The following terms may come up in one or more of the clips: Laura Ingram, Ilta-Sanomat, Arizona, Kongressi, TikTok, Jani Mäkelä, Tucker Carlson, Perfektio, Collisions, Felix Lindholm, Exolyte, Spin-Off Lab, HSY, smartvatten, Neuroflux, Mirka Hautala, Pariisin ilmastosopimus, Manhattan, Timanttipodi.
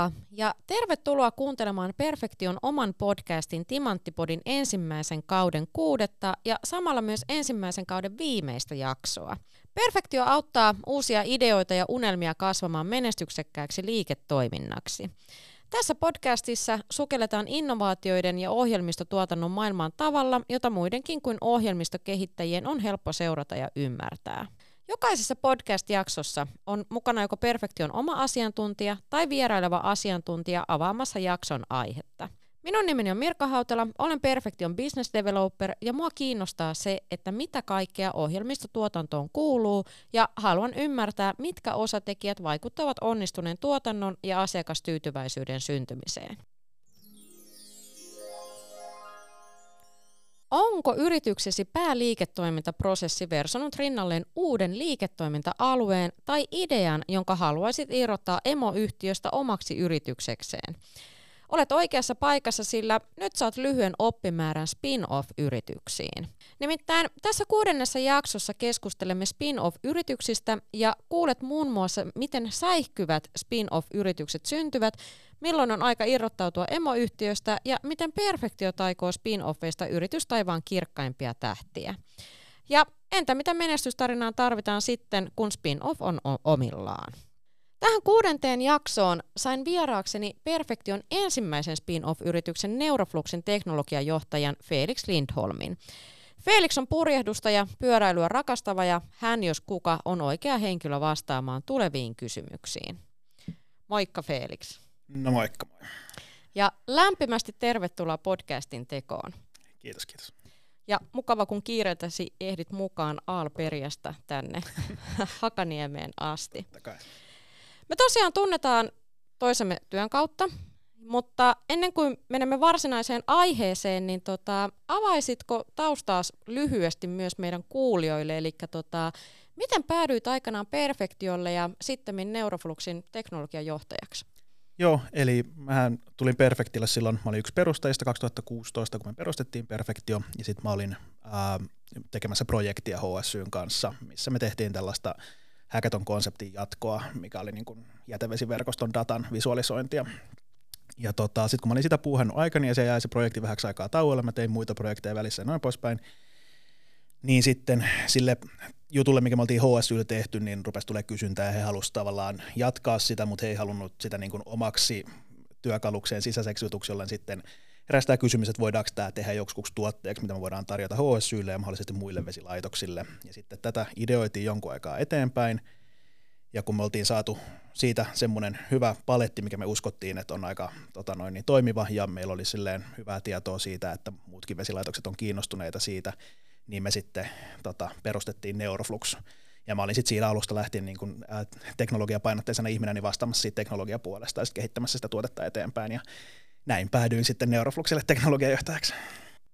Moikka ja tervetuloa kuuntelemaan Perfektion oman podcastin Timanttipodin ensimmäisen kauden 6. ja samalla myös ensimmäisen kauden viimeistä jaksoa. Perfektio auttaa uusia ideoita ja unelmia kasvamaan menestyksekkääksi liiketoiminnaksi. Tässä podcastissa sukelletaan innovaatioiden ja ohjelmistotuotannon maailmaan tavalla, jota muidenkin kuin ohjelmistokehittäjien on helppo seurata ja ymmärtää. Jokaisessa podcast-jaksossa on mukana joko Perfektion oma asiantuntija tai vieraileva asiantuntija avaamassa jakson aihetta. Minun nimeni on Mirka Hautala, olen Perfektion business developer ja mua kiinnostaa se, että mitä kaikkea ohjelmistotuotantoon kuuluu ja haluan ymmärtää, mitkä osatekijät vaikuttavat onnistuneen tuotannon ja asiakastyytyväisyyden syntymiseen. Onko yrityksesi pääliiketoimintaprosessi versonut rinnalleen uuden liiketoiminta-alueen tai idean, jonka haluaisit irrottaa emoyhtiöstä omaksi yrityksekseen? Olet oikeassa paikassa, sillä nyt saat lyhyen oppimäärän spin-off-yrityksiin. Nimittäin tässä 6. jaksossa keskustelemme spin-off-yrityksistä ja kuulet muun muassa, miten säihkyvät spin-off-yritykset syntyvät, milloin on aika irrottautua emoyhtiöstä ja miten Perfektio taikoo spin-offeista yritystaivaan kirkkaimpia tähtiä. Ja entä mitä menestystarinaan tarvitaan sitten, kun spin-off on omillaan? Tähän 6. jaksoon sain vieraakseni Perfektion ensimmäisen spin-off-yrityksen Neurofluxin teknologiajohtajan Felix Lindholmin. Felix on purjehdustaja, pyöräilyä rakastava ja hän jos kuka on oikea henkilö vastaamaan tuleviin kysymyksiin. Moikka Felix. No moikka. Ja lämpimästi tervetuloa podcastin tekoon. Kiitos, kiitos. Ja mukava kun kiireeltäsi ehdit mukaan Aalperiasta tänne Hakaniemeen asti. Me tosiaan tunnetaan toisemme työn kautta, mutta ennen kuin menemme varsinaiseen aiheeseen, niin avaisitko taustaa lyhyesti myös meidän kuulijoille, eli miten päädyit aikanaan Perfektiolle ja sitten Neurofluxin teknologiajohtajaksi? Joo, eli mähän tulin Perfektille silloin, mä olin yksi perustajista 2016, kun me perustettiin Perfektio, ja sitten mä olin tekemässä projektia HSYn kanssa, missä me tehtiin tällaista hackathon-konseptin jatkoa, mikä oli niin kuin jätevesiverkoston datan visualisointia. Ja sitten kun mä olin sitä puuhannut aikani ja se jäi se projekti vähäksi aikaa tauolle, mä tein muita projekteja välissä ja noin poispäin, niin sitten sille jutulle, mikä me oltiin HSYlle tehty, niin rupesi tulemaan kysyntää ja he halusivat tavallaan jatkaa sitä, mutta he ei halunnut sitä niin kuin omaksi työkalukseen sisäiseksi jutuksi, jolloin sitten heräsi tämä kysymys, että voidaanko tämä tehdä joksikuksi tuotteeksi, mitä me voidaan tarjota HSYlle ja mahdollisesti muille vesilaitoksille. Ja sitten tätä ideoitiin jonkun aikaa eteenpäin, ja kun me oltiin saatu siitä semmoinen hyvä paletti, mikä me uskottiin, että on aika toimiva, ja meillä oli silleen hyvää tietoa siitä, että muutkin vesilaitokset on kiinnostuneita siitä, niin me sitten perustettiin Neuroflux. Ja mä olin sitten siinä alusta lähtien niin kun, teknologiapainotteisena ihminen niin vastaamassa siitä teknologiapuolesta ja sitten kehittämässä sitä tuotetta eteenpäin. Ja näin päädyin sitten Neurofluxille teknologiajohtajaksi.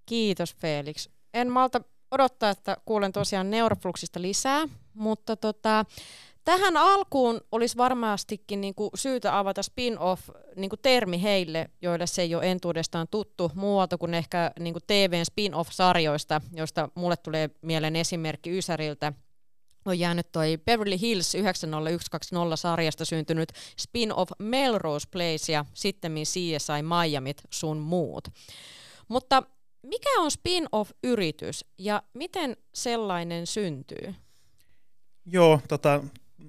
Kiitos Felix. En malta odottaa, että kuulen tosiaan Neurofluxista lisää, mutta tähän alkuun olisi varmastikin niinku syytä avata spin-off niinku termi heille, joille se ei ole entuudestaan tuttu muualta kuin ehkä niinku TV:n spin-off-sarjoista, joista mulle tulee mieleen esimerkki Ysäriltä. On jäänyt toi Beverly Hills 90120-sarjasta syntynyt spin-off Melrose Place ja sittemmin CSI Miamit sun muut. Mutta mikä on spin-off-yritys ja miten sellainen syntyy? Joo,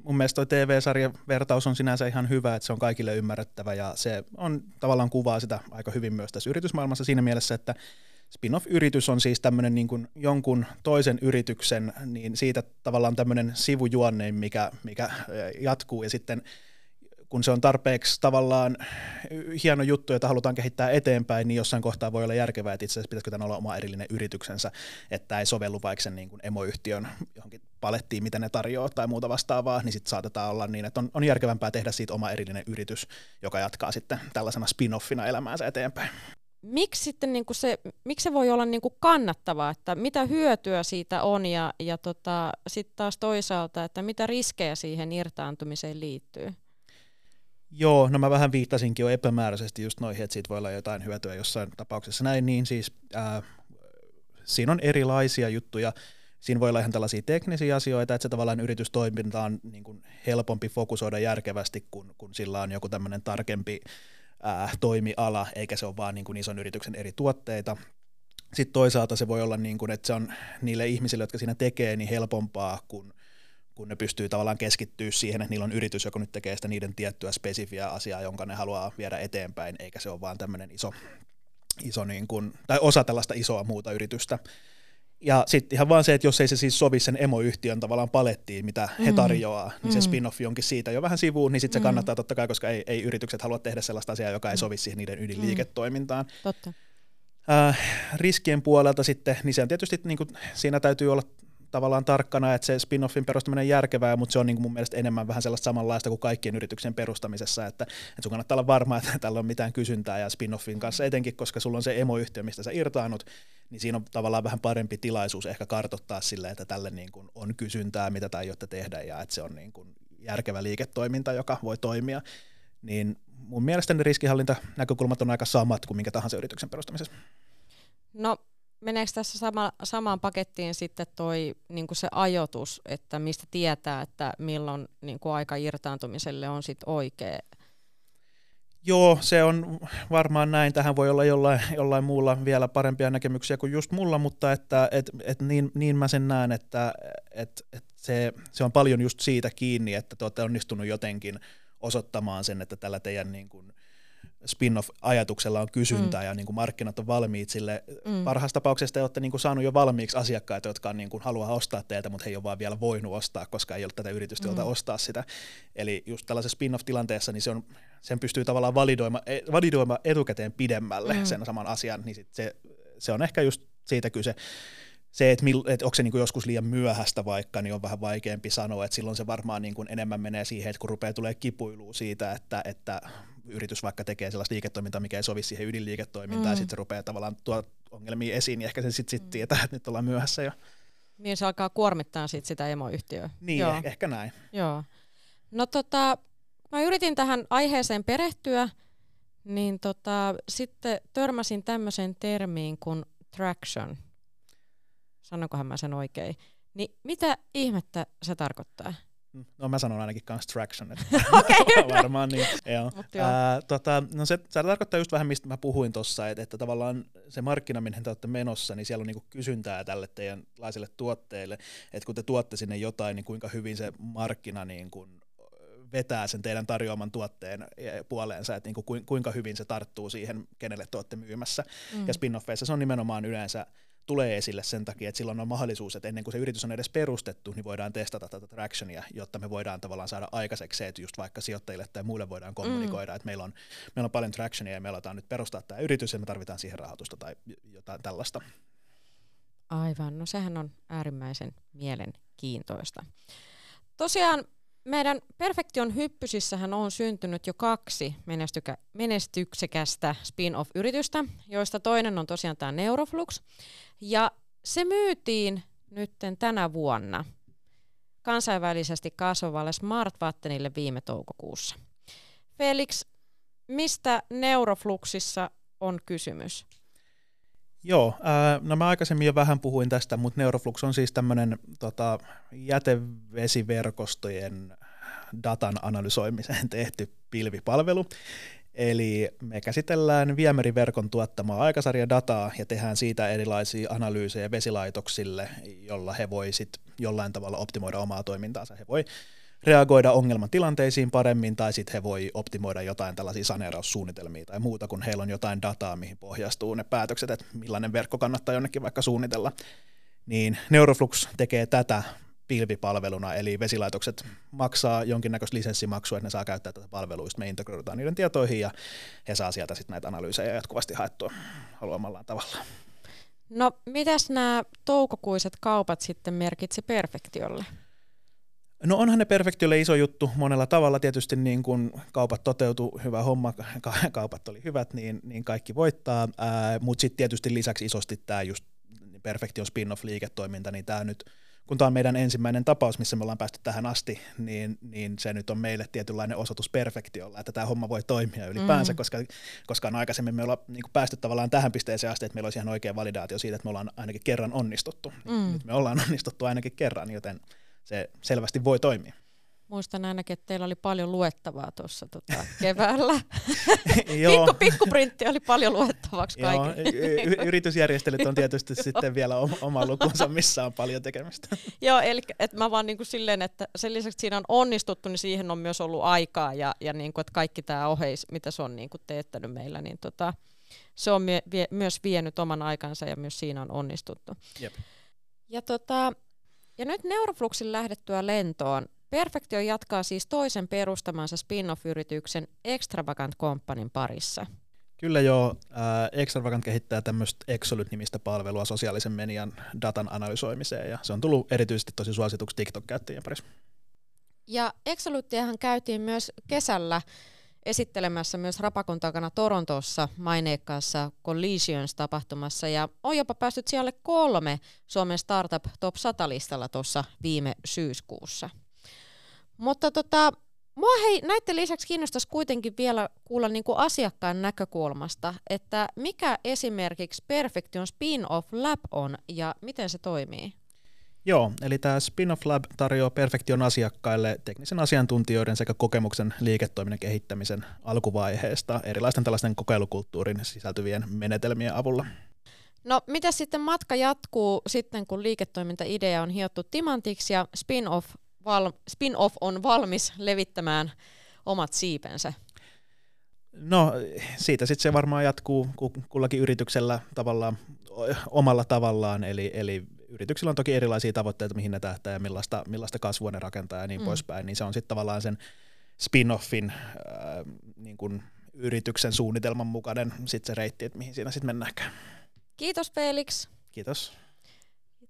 mun mielestä toi TV-sarjan vertaus on sinänsä ihan hyvä, että se on kaikille ymmärrettävä ja se on tavallaan kuvaa sitä aika hyvin myös tässä yritysmaailmassa siinä mielessä, että spin-off-yritys on siis tämmöinen niin kuin jonkun toisen yrityksen, niin siitä tavallaan tämmöinen sivujuonne, mikä jatkuu ja sitten kun se on tarpeeksi tavallaan hieno juttu, jota halutaan kehittää eteenpäin, niin jossain kohtaa voi olla järkevää, että itse asiassa pitäisikö tämän olla oma erillinen yrityksensä, että ei sovellu vaikka sen niin kuin emoyhtiön johonkin palettiin, mitä ne tarjoaa tai muuta vastaavaa, niin sitten saatetaan olla niin, että on järkevämpää tehdä siitä oma erillinen yritys, joka jatkaa sitten tällaisena spin-offina elämäänsä eteenpäin. Miksi sitten niinku miksi se voi olla niinku kannattavaa, että mitä hyötyä siitä on ja sitten taas toisaalta, että mitä riskejä siihen irtaantumiseen liittyy? Joo, no mä vähän viittasinkin jo epämääräisesti just noihin, että siitä voi olla jotain hyötyä jossain tapauksessa näin, niin siis siinä on erilaisia juttuja. Siinä voi olla ihan tällaisia teknisiä asioita, että se tavallaan yritystoiminta on niin kuin helpompi fokusoida järkevästi, kun sillä on joku tämmöinen tarkempi toimiala, eikä se ole vaan niin kuin ison yrityksen eri tuotteita. Sitten toisaalta se voi olla, niin kuin, että se on niille ihmisille, jotka siinä tekee, niin helpompaa, kun ne pystyy tavallaan keskittyä siihen, että niillä on yritys, joka nyt tekee sitä niiden tiettyä spesifiä asiaa, jonka ne haluaa viedä eteenpäin, eikä se ole vaan tämmöinen iso niin kuin, tai osa tällaista isoa muuta yritystä. Ja sitten ihan vaan se, että jos ei se siis sovi sen emoyhtiön tavallaan palettiin, mitä he tarjoaa, niin se spin-off jonkin siitä jo vähän sivuun, niin sitten se kannattaa totta kai, koska ei yritykset halua tehdä sellaista asiaa, joka ei sovi siihen niiden ydinliiketoimintaan. Totta. Riskien puolelta sitten, niin se on tietysti, niin kuin, siinä täytyy olla tavallaan tarkkana, että se spin-offin perustaminen on järkevää, mutta se on niin kuin mun mielestä enemmän vähän sellaista samanlaista kuin kaikkien yrityksien perustamisessa, että sun kannattaa olla varma, että tällä on mitään kysyntää, ja spin-offin kanssa etenkin, koska sulla on se emoyhtiö, mistä sä irtaanut, niin siinä on tavallaan vähän parempi tilaisuus ehkä kartoittaa sille, että tälle niin kuin on kysyntää, mitä tai jotta tehdä, ja että se on niin kuin järkevä liiketoiminta, joka voi toimia, niin mun mielestä ne riskihallintanäkökulmat on aika samat kuin minkä tahansa yrityksen perustamisessa. No, meneekö tässä samaan pakettiin sitten toi niin kuin se ajoitus, että mistä tietää, että milloin niin kuin aika irtaantumiselle on sitten oikea? Joo, se on varmaan näin. Tähän voi olla jollain muulla vielä parempia näkemyksiä kuin just mulla, mutta että niin mä sen näen, että se on paljon just siitä kiinni, että te olette onnistunut jotenkin osoittamaan sen, että tällä teidän niin kuin spin-off-ajatuksella on kysyntää ja niin kuin markkinat on valmiit sille. Parhaassa tapauksessa te olette niin kuin saanut jo valmiiksi asiakkaita, jotka niin kuin haluaa ostaa teiltä, mutta he ei ole vaan vielä voinut ostaa, koska ei ole tätä yritystä, jolta ostaa sitä. Eli just tällaisessa spin-off-tilanteessa niin sen pystyy tavallaan validoimaan etukäteen pidemmälle sen saman asian, niin sit se on ehkä just siitä kyse. Se, että onko se niin kuin joskus liian myöhäistä vaikka, niin on vähän vaikeampi sanoa, että silloin se varmaan niin kuin enemmän menee siihen, että kun rupeaa tulee kipuilua siitä, että yritys vaikka tekee sellaista liiketoimintaa, mikä ei sovi siihen ydinliiketoimintaan, ja sitten se rupeaa tavallaan tuo ongelmia esiin, niin ehkä se sitten tietää, että nyt ollaan myöhässä jo. Niin se alkaa kuormittaa sit sitä emoyhtiöä. Niin, joo. Ehkä näin. Joo. No mä yritin tähän aiheeseen perehtyä, niin sitten törmäsin tämmöiseen termiin kuin traction. Sanonkohan mä sen oikein. Niin mitä ihmettä se tarkoittaa? No mä sanon ainakin kans traction. Okay, varmaan niin. No se tarkoittaa just vähän mistä mä puhuin tossa, että tavallaan se markkina, minne te olette menossa, niin siellä on niinku kysyntää tälle teidänlaisille tuotteille. Että kun te tuotte sinne jotain, niin kuinka hyvin se markkina niin kun vetää sen teidän tarjoaman tuotteen puoleensa, että niin kuin kuinka hyvin se tarttuu siihen, kenelle te olette myymässä. Ja spin-offeissa se on nimenomaan yleensä tulee esille sen takia, että silloin on mahdollisuus, että ennen kuin se yritys on edes perustettu, niin voidaan testata tätä tractionia, jotta me voidaan tavallaan saada aikaiseksi se, että just vaikka sijoittajille tai muille voidaan kommunikoida, että meillä on paljon tractionia ja me aletaan nyt perustaa tämä yritys ja me tarvitaan siihen rahoitusta tai jotain tällaista. Aivan, no sehän on äärimmäisen mielenkiintoista. Tosiaan meidän Perfektion hyppysissähän on syntynyt jo 2 menestyksekästä spin-off-yritystä, joista toinen on tosiaan tämä Neuroflux. Ja se myytiin nytten tänä vuonna kansainvälisesti kasvavalle Smartvattenille viime toukokuussa. Felix, mistä Neurofluxissa on kysymys? Joo, no mä aikaisemmin jo vähän puhuin tästä, mutta Neuroflux on siis tämmöinen jätevesiverkostojen datan analysoimiseen tehty pilvipalvelu. Eli me käsitellään viemäriverkon tuottamaa aikasarjadataa ja tehdään siitä erilaisia analyysejä vesilaitoksille, jolla he voi sitten jollain tavalla optimoida omaa toimintaansa. He voi reagoida ongelmatilanteisiin paremmin tai sitten he voi optimoida jotain tällaisia saneeraussuunnitelmia tai muuta, kun heillä on jotain dataa, mihin pohjastuu ne päätökset, että millainen verkko kannattaa jonnekin vaikka suunnitella. Niin Neuroflux tekee tätä pilvipalveluna, eli vesilaitokset maksaa jonkinnäköistä lisenssimaksua, että ne saa käyttää tätä palveluista, me integroidaan niiden tietoihin ja he saa sieltä sitten näitä analyysejä jatkuvasti haettua haluamallaan tavalla. No mitäs nämä toukokuiset kaupat sitten merkitsi Perfektiolle? No onhan ne Perfektiolle iso juttu monella tavalla, tietysti niin kun kaupat toteutui, hyvä homma, kaupat oli hyvät, niin kaikki voittaa, mutta sitten tietysti lisäksi isosti tämä just Perfektion spin-off-liiketoiminta, niin tämä nyt kun tämä on meidän ensimmäinen tapaus, missä me ollaan päästy tähän asti, niin se nyt on meille tietynlainen osoitus perfektiolla, että tämä homma voi toimia ylipäänsä, koska aikaisemmin me ollaan niin kuin päästy tavallaan tähän pisteeseen asti, että meillä olisi ihan oikea validaatio siitä, että me ollaan ainakin kerran onnistuttu. Nyt me ollaan onnistuttu ainakin kerran, joten se selvästi voi toimia. Muistan ainakin, että teillä oli paljon luettavaa tuossa keväällä. Pikkuprintti oli paljon luettavaksi kaikille. Yritysjärjestelyt on tietysti sitten vielä oma lukunsa, missä on paljon tekemistä. Joo, eli et mä vaan niinku silleen, että sen lisäksi että siinä on onnistuttu, niin siihen on myös ollut aikaa ja niinku, että kaikki tämä oheis, mitä se on niinku teettänyt meillä, niin se on myös vienyt oman aikansa ja myös siinä on onnistuttu. Jep. Ja nyt Neurofluxin lähdettyä lentoon, Perfektio jatkaa siis toisen perustamansa spin-off-yrityksen Extravagant Companyn parissa. Kyllä joo. Extravagant kehittää tämmöistä Exolyte-nimistä palvelua sosiaalisen median datan analysoimiseen, ja se on tullut erityisesti tosi suosituksi TikTok-käyttäjien parissa. Ja Exolyteahan käytiin myös kesällä esittelemässä myös Rapakon takana Torontossa maineikkaassa Collisions-tapahtumassa, ja on jopa päässyt sijalle 3 Suomen Startup Top 100-listalla tuossa viime syyskuussa. Mutta mua näiden lisäksi kiinnostaisi kuitenkin vielä kuulla niinku asiakkaan näkökulmasta, että mikä esimerkiksi Perfektion Spin-Off Lab on ja miten se toimii? Joo, eli tämä Spin-Off Lab tarjoaa Perfektion asiakkaille teknisen asiantuntijoiden sekä kokemuksen liiketoiminnan kehittämisen alkuvaiheesta erilaisten tällaisten kokeilukulttuurin sisältyvien menetelmien avulla. No, miten sitten matka jatkuu sitten, kun liiketoimintaidea on hiottu timantiksi ja Spin-off on valmis levittämään omat siipensä? No, siitä sitten se varmaan jatkuu kullakin yrityksellä tavallaan omalla tavallaan, eli yrityksillä on toki erilaisia tavoitteita, mihin ne tähtää ja millaista kasvua ne rakentaa ja niin poispäin, niin se on sitten tavallaan sen spin-offin niin kun yrityksen suunnitelman mukainen sit se reitti, että mihin siinä sitten mennäänkään. Kiitos Felix. Kiitos.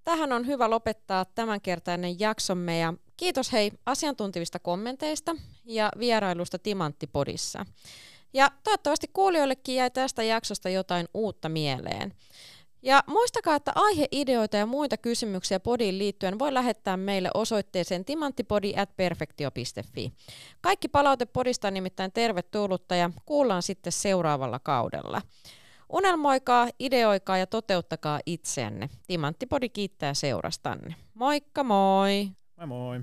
Tähän on hyvä lopettaa tämänkertainen jaksomme ja kiitos hei asiantuntivista kommenteista ja vierailusta Timanttipodissa. Ja toivottavasti kuulijoillekin jäi tästä jaksosta jotain uutta mieleen. Ja muistakaa, että aiheideoita ja muita kysymyksiä podiin liittyen voi lähettää meille osoitteeseen timanttipodi@perfektio.fi. Kaikki palaute podista on nimittäin tervetullutta ja kuullaan sitten seuraavalla kaudella. Unelmoikaa, ideoikaa ja toteuttakaa itseänne. Timanttipodi kiittää seurastanne. Moikka moi! Moi moi!